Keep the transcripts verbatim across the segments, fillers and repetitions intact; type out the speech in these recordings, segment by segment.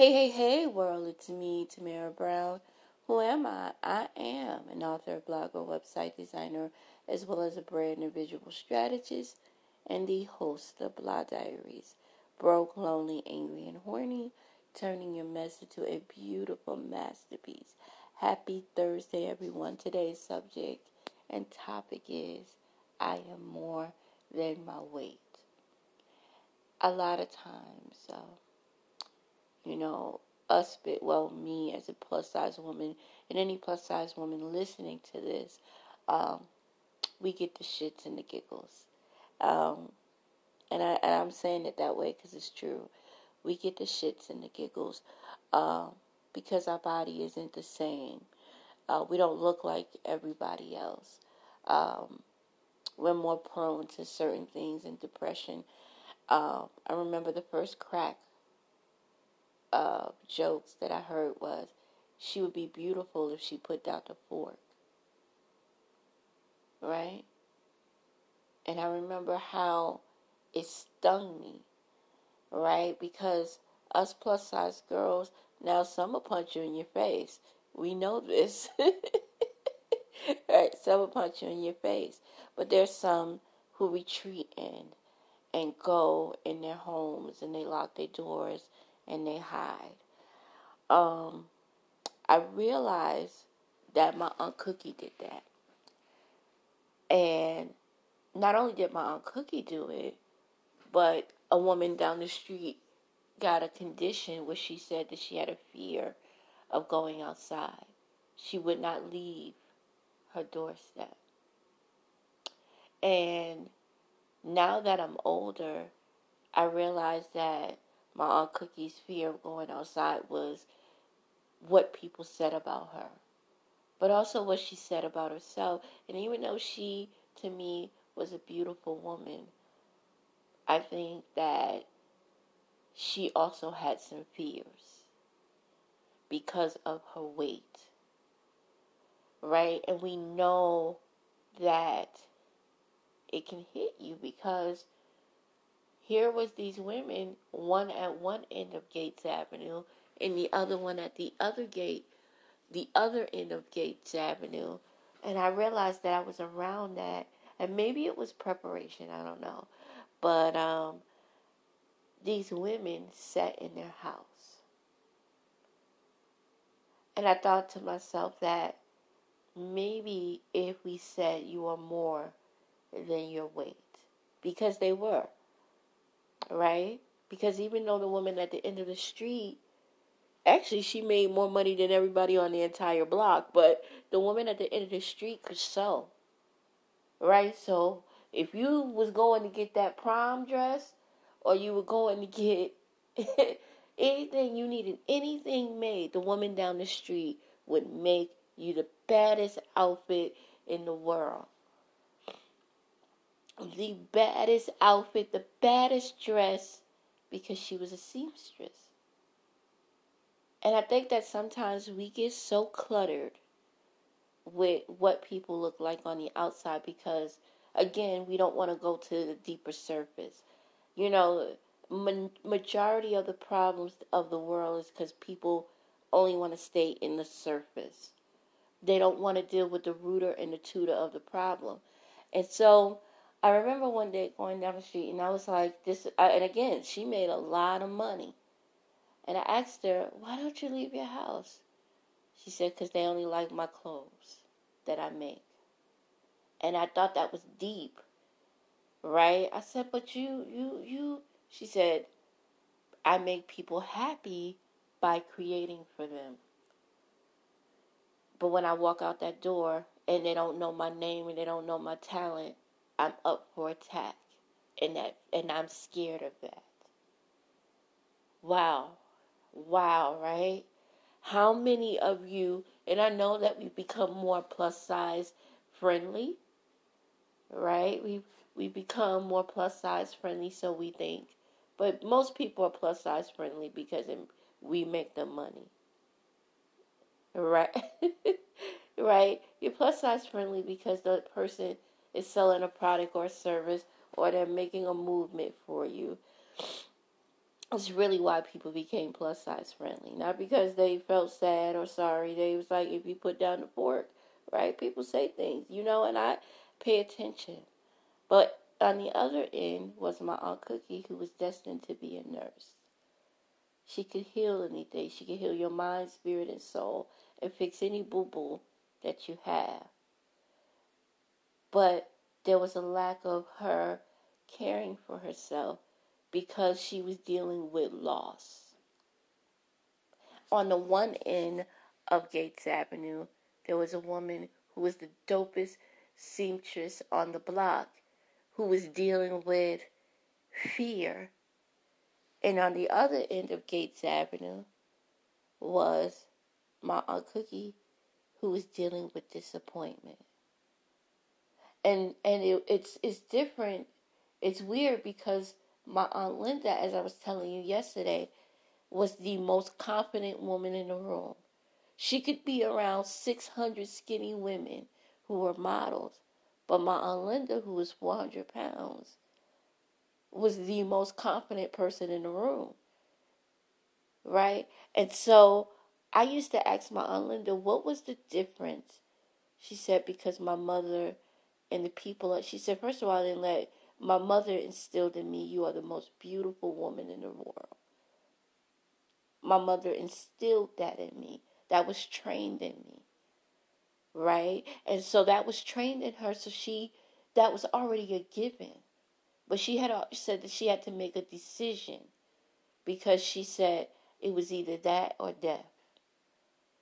Hey, hey, hey, world, it's me, Tamara Brown. Who am I? I am an author, blogger, website designer, as well as a brand and visual strategist, and the host of Blog Diaries. Broke, lonely, angry, and horny, turning your mess into a beautiful masterpiece. Happy Thursday, everyone. Today's subject and topic is, I am more than my weight. A lot of times, uh, you know, us, but well, me as a plus size woman, and any plus size woman listening to this, um, we get the shits and the giggles. Um, and, I, and I'm saying it that way because it's true. We get the shits and the giggles um, because our body isn't the same. Uh, we don't look like everybody else. Um, we're more prone to certain things and depression. Uh, I remember the first crack Uh, jokes that I heard was, she would be beautiful if she put down the fork, right? And I remember how it stung me, right? Because us plus size girls, now some will punch you in your face. We know this, right? Some will punch you in your face, but there's some who retreat in and go in their homes and they lock their doors and they hide. Um, I realized that my Aunt Cookie did that. And not only did my Aunt Cookie do it, but a woman down the street got a condition where she said that she had a fear of going outside. She would not leave her doorstep. And now that I'm older, I realize that my Aunt Cookie's fear of going outside was what people said about her, but also what she said about herself. And even though she, to me, was a beautiful woman, I think that she also had some fears because of her weight, right? And we know that it can hit you because here was these women, one at one end of Gates Avenue, and the other one at the other gate, the other end of Gates Avenue. And I realized that I was around that, and maybe it was preparation, I don't know. But um, these women sat in their house. And I thought to myself that maybe if we said you are more than your weight, because they were. Right? Because even though the woman at the end of the street, actually she made more money than everybody on the entire block, but the woman at the end of the street could sew. Right? So if you was going to get that prom dress, or you were going to get anything you needed, anything made, the woman down the street would make you the baddest outfit in the world. The baddest outfit, the baddest dress, because she was a seamstress. And I think that sometimes we get so cluttered with what people look like on the outside because, again, we don't want to go to the deeper surface. You know, ma- majority of the problems of the world is because people only want to stay in the surface. They don't want to deal with the rooter and the tutor of the problem. And so I remember one day going down the street, and I was like, "This." I, and again, she made a lot of money. And I asked her, "Why don't you leave your house?" She said, "Because they only like my clothes that I make." And I thought that was deep, right? I said, "But you, you, you." She said, "I make people happy by creating for them. But when I walk out that door, and they don't know my name, and they don't know my talent, I'm up for attack, and that, and I'm scared of that." Wow. Wow, right? How many of you, and I know that we've become more plus size friendly, right? We've, we've become more plus size friendly, so we think. But most people are plus size friendly because we make them money, right? Right? You're plus size friendly because the person is selling a product or service, or they're making a movement for you. That's really why people became plus size friendly. Not because they felt sad or sorry. They was like, if you put down the fork, right? People say things, you know, and I pay attention. But on the other end was my Aunt Cookie, who was destined to be a nurse. She could heal anything. She could heal your mind, spirit, and soul and fix any boo-boo that you have. But there was a lack of her caring for herself because she was dealing with loss. On the one end of Gates Avenue, there was a woman who was the dopest seamstress on the block, who was dealing with fear. And on the other end of Gates Avenue was my Aunt Cookie, who was dealing with disappointment. And and it, it's it's different. It's weird because my Aunt Linda, as I was telling you yesterday, was the most confident woman in the room. She could be around six hundred skinny women who were models. But my Aunt Linda, who was four hundred pounds, was the most confident person in the room. Right? And so I used to ask my Aunt Linda, what was the difference? She said, because my mother and the people, she said, first of all, I didn't let, my mother instilled in me, you are the most beautiful woman in the world. My mother instilled that in me. That was trained in me. Right? And so that was trained in her. So she, that was already a given. But she had said that she had to make a decision because she said it was either that or death.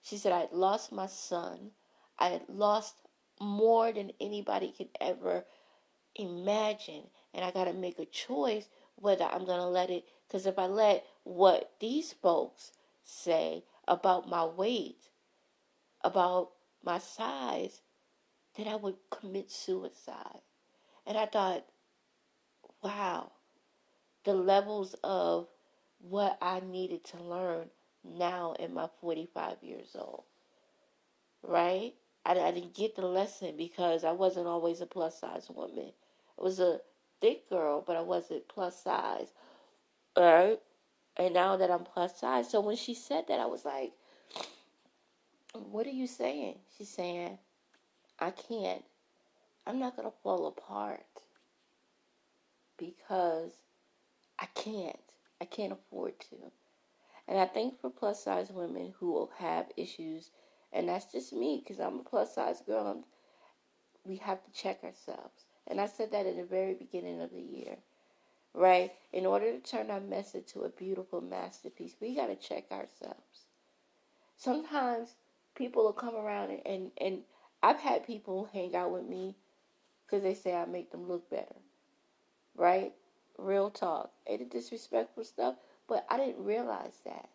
She said, I had lost my son. I had lost more than anybody could ever imagine. And I got to make a choice whether I'm going to let it. Because if I let what these folks say about my weight, about my size, then I would commit suicide. And I thought, wow, the levels of what I needed to learn now in my forty-five years old, right? I, I didn't get the lesson because I wasn't always a plus size woman. I was a thick girl, but I wasn't plus size, right? And now that I'm plus size, so when she said that, I was like, what are you saying? She's saying, I can't. I'm not going to fall apart because I can't. I can't afford to. And I think for plus size women who will have issues, and that's just me because I'm a plus size girl, I'm, we have to check ourselves. And I said that in the very beginning of the year, right? In order to turn our mess into a beautiful masterpiece, we got to check ourselves. Sometimes people will come around and, and, and I've had people hang out with me because they say I make them look better, right? Real talk. Ain't disrespectful stuff, but I didn't realize that.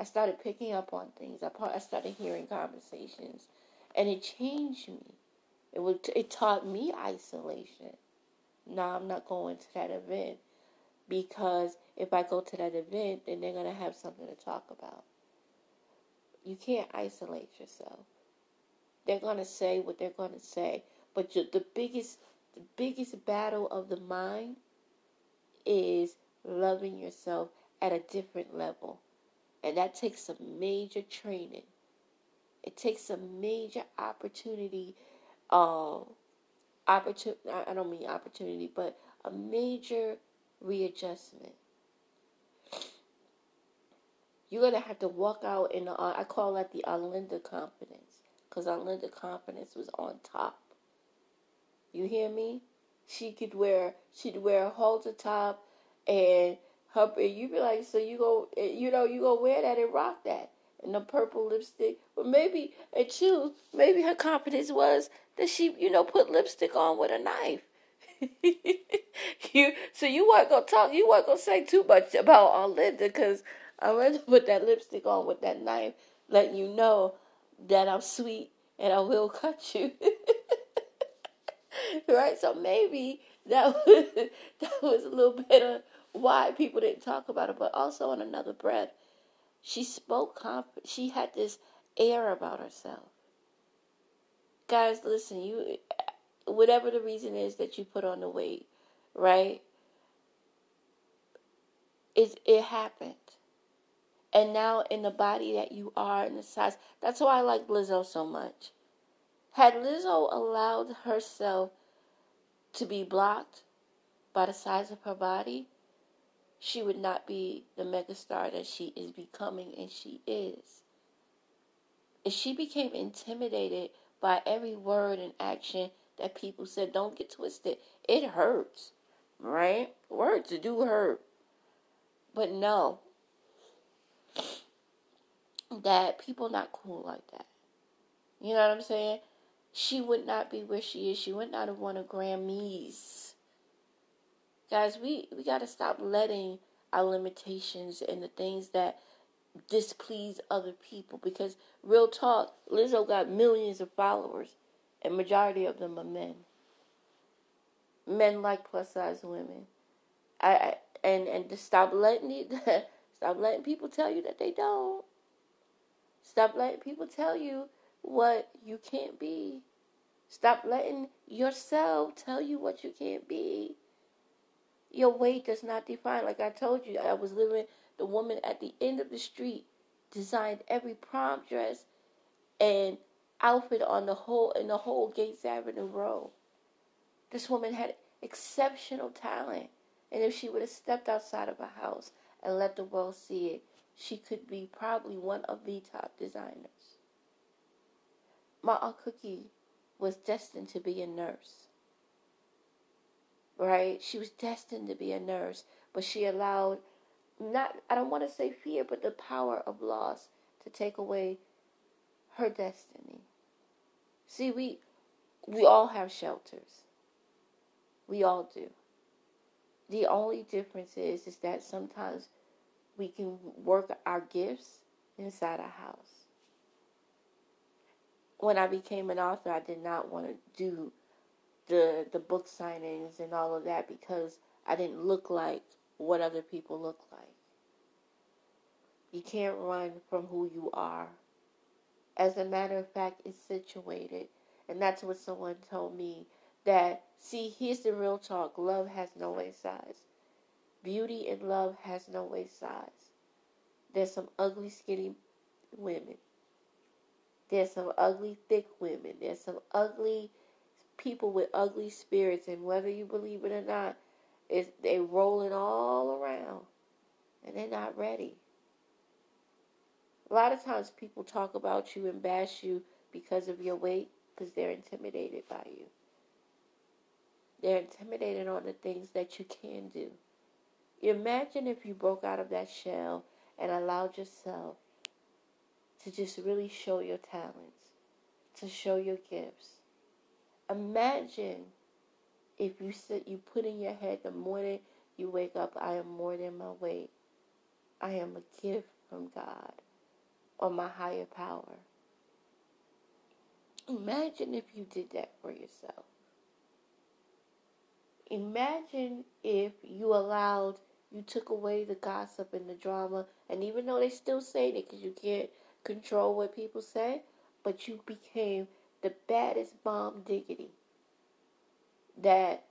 I started picking up on things. I, I started hearing conversations, and it changed me. It was, it taught me isolation. No, I'm not going to that event because if I go to that event, then they're going to have something to talk about. You can't isolate yourself. They're going to say what they're going to say. But the biggest, the biggest battle of the mind is loving yourself at a different level. And that takes some major training. It takes some major opportunity. Um, opportun- I don't mean opportunity, but a major readjustment. You're going to have to walk out in the, uh, I call that the Alinda confidence. Because Alinda confidence was on top. You hear me? She could wear, she'd wear a halter top and her, and you'd be like, so you go, you know, you go wear that and rock that. And the purple lipstick. Well, maybe, and too, maybe her confidence was that she, you know, put lipstick on with a knife. you So you weren't going to talk, you weren't going to say too much about Alinda because I'm going to put that lipstick on with that knife, letting you know that I'm sweet and I will cut you. Right? So maybe that was, that was a little bit of why people didn't talk about it. But also in another breath, she spoke confident. She had this air about herself. Guys, listen, you, whatever the reason is that you put on the weight, right? It, it happened. And now in the body that you are, in the size. That's why I like Lizzo so much. Had Lizzo allowed herself to be blocked by the size of her body, she would not be the megastar that she is becoming, and she is. If she became intimidated by every word and action that people said, don't get twisted. It hurts, right? Words do hurt. But no, that people not cool like that. You know what I'm saying? She would not be where she is. She would not have won a Grammys. Guys, we, we got to stop letting our limitations and the things that displease other people. Because real talk, Lizzo got millions of followers. And majority of them are men. Men like plus size women. I, I and, and to stop letting it, stop letting people tell you that they don't. Stop letting people tell you what you can't be. Stop letting yourself tell you what you can't be. Your weight does not define. Like I told you, I was living, the woman at the end of the street designed every prom dress and outfit on the whole, in the whole Gates Avenue road. This woman had exceptional talent. And if she would have stepped outside of her house and let the world see it, she could be probably one of the top designers. My Aunt Cookie was destined to be a nurse, right? She was destined to be a nurse, but she allowed, not, I don't want to say fear, but the power of loss to take away her destiny. See, we, we all have shelters. We all do. The only difference is, is that sometimes we can work our gifts inside our house. When I became an author, I did not want to do the the book signings and all of that because I didn't look like what other people look like. You can't run from who you are. As a matter of fact, it's situated. And that's what someone told me, that, see, here's the real talk. Love has no way size. Beauty and love has no way size. There's some ugly, skinny women. There's some ugly, thick women. There's some ugly people with ugly spirits. And whether you believe it or not, it's, they're rolling all around. And they're not ready. A lot of times people talk about you and bash you because of your weight. Because they're intimidated by you. They're intimidated on the things that you can do. Imagine if you broke out of that shell and allowed yourself to just really show your talents, to show your gifts. Imagine if you sit, you put in your head the morning you wake up, I am more than my weight. I am a gift from God or my higher power. Imagine if you did that for yourself. Imagine if you allowed, you took away the gossip and the drama, and even though they still say it because you can't control what people say, but you became the baddest bomb diggity that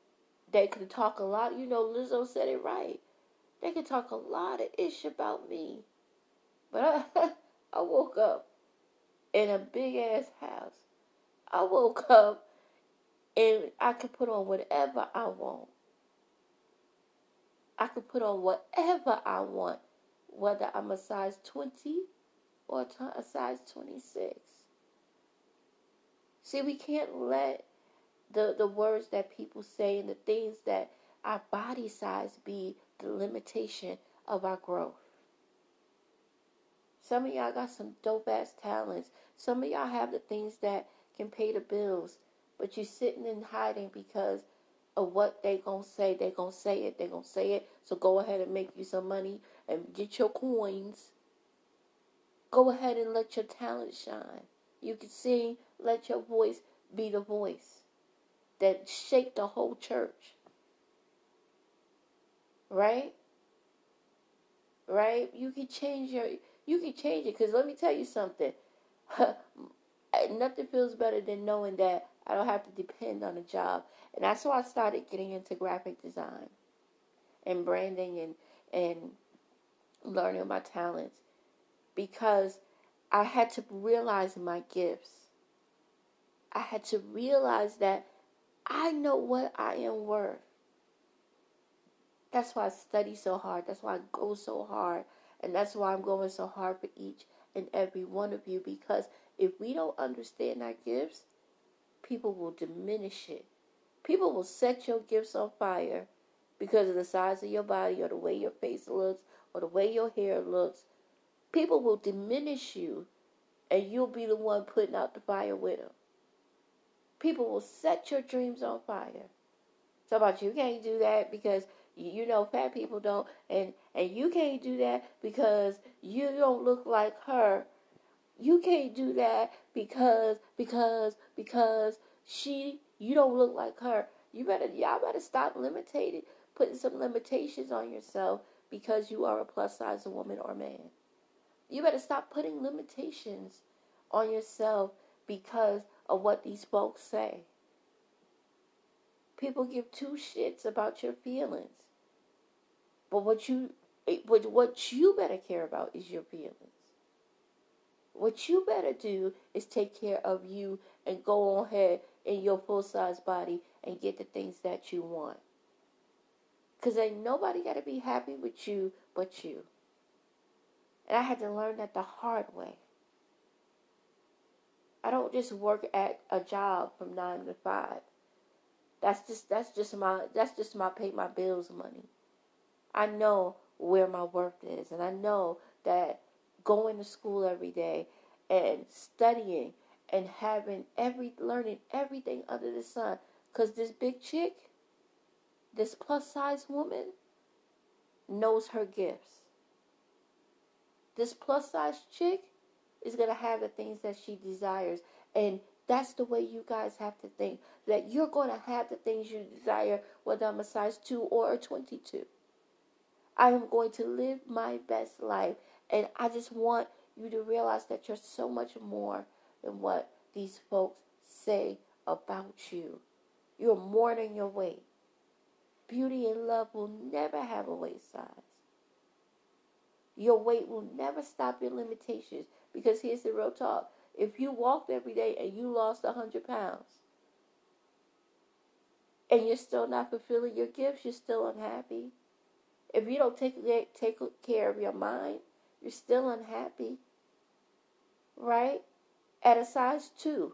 they could talk a lot. You know, Lizzo said it right. They could talk a lot of ish about me, but I, I woke up in a big ass house. I woke up and I could put on whatever I want. I could put on whatever I want, whether I'm a size twenty or a size twenty-six. See, we can't let the, the words that people say and the things that our body size be the limitation of our growth. Some of y'all got some dope-ass talents. Some of y'all have the things that can pay the bills, but you're sitting in hiding because of what they gonna say. They gonna say it. They gonna say it. So go ahead and make you some money and get your coins. Go ahead and let your talent shine. You can sing. Let your voice be the voice that shake the whole church. Right? Right? You can change your. You can change it. Because let me tell you something. Nothing feels better than knowing that I don't have to depend on a job. And that's why I started getting into graphic design and branding and, and learning my talents, because I had to realize my gifts. I had to realize that I know what I am worth. That's why I study so hard. That's why I go so hard. And that's why I'm going so hard for each and every one of you. Because if we don't understand our gifts, people will diminish it. People will set your gifts on fire because of the size of your body or the way your face looks or the way your hair looks. People will diminish you, and you'll be the one putting out the fire with them. People will set your dreams on fire. So about you can't do that because, you know, fat people don't. And, and you can't do that because you don't look like her. You can't do that because, because, because she, you don't look like her. You better, y'all better stop limiting, putting some limitations on yourself because you are a plus size woman or man. You better stop putting limitations on yourself because of what these folks say. People give two shits about your feelings. But what you but what you better care about is your feelings. What you better do is take care of you and go on ahead in your full-size body and get the things that you want. Because ain't nobody got to be happy with you but you. And I had to learn that the hard way. I don't just work at a job from nine to five. That's just that's just my that's just my pay my bills money. I know where my worth is, and I know that going to school every day and studying and having every learning everything under the sun, because this big chick, this plus size woman, knows her gifts. This plus size chick is going to have the things that she desires. And that's the way you guys have to think. That you're going to have the things you desire, whether I'm a size two or a twenty-two. I am going to live my best life. And I just want you to realize that you're so much more than what these folks say about you. You're more than your weight. Beauty and love will never have a weight size. Your weight will never stop your limitations. Because here's the real talk. If you walked every day and you lost one hundred pounds and you're still not fulfilling your gifts, you're still unhappy. If you don't take, take care of your mind, you're still unhappy. Right? At a size two,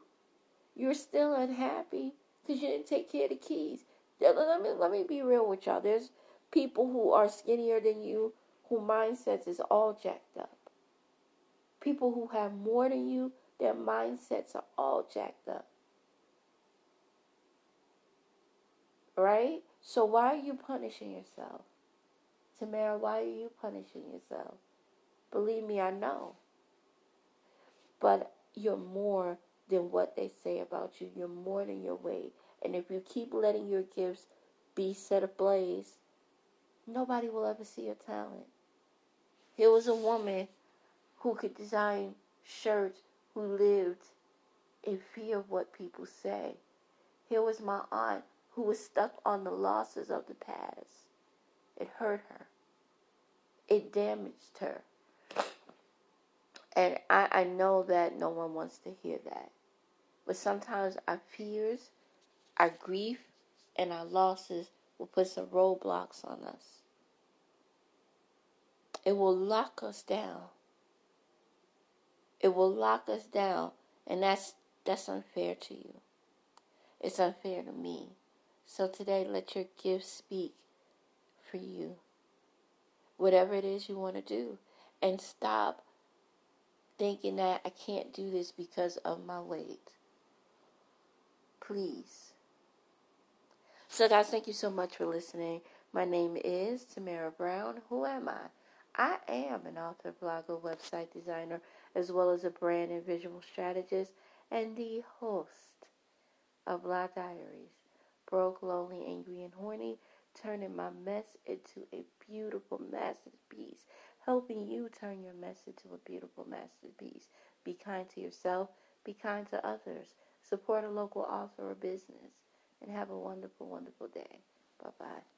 you're still unhappy because you didn't take care of the keys. Let me, let me be real with y'all. There's people who are skinnier than you whose mindsets is all jacked up. People who have more than you, their mindsets are all jacked up. Right? So why are you punishing yourself? Tamara, why are you punishing yourself? Believe me, I know. But you're more than what they say about you. You're more than your weight. And if you keep letting your gifts be set ablaze, nobody will ever see your talent. Here was a woman who could design shirts, who lived in fear of what people say. Here was my aunt who was stuck on the losses of the past. It hurt her. It damaged her. And I, I know that no one wants to hear that. But sometimes our fears, our grief, and our losses will put some roadblocks on us. It will lock us down. It will lock us down, and that's that's unfair to you. It's unfair to me. So today, let your gifts speak for you. Whatever it is you want to do. And stop thinking that I can't do this because of my weight. Please. So guys, thank you so much for listening. My name is Tamara Brown. Who am I? I am an author, blogger, website designer, as well as a brand and visual strategist, and the host of Blog Diaries. Broke, lonely, angry, and horny, turning my mess into a beautiful masterpiece. Helping you turn your mess into a beautiful masterpiece. Be kind to yourself. Be kind to others. Support a local author or business. And have a wonderful, wonderful day. Bye-bye.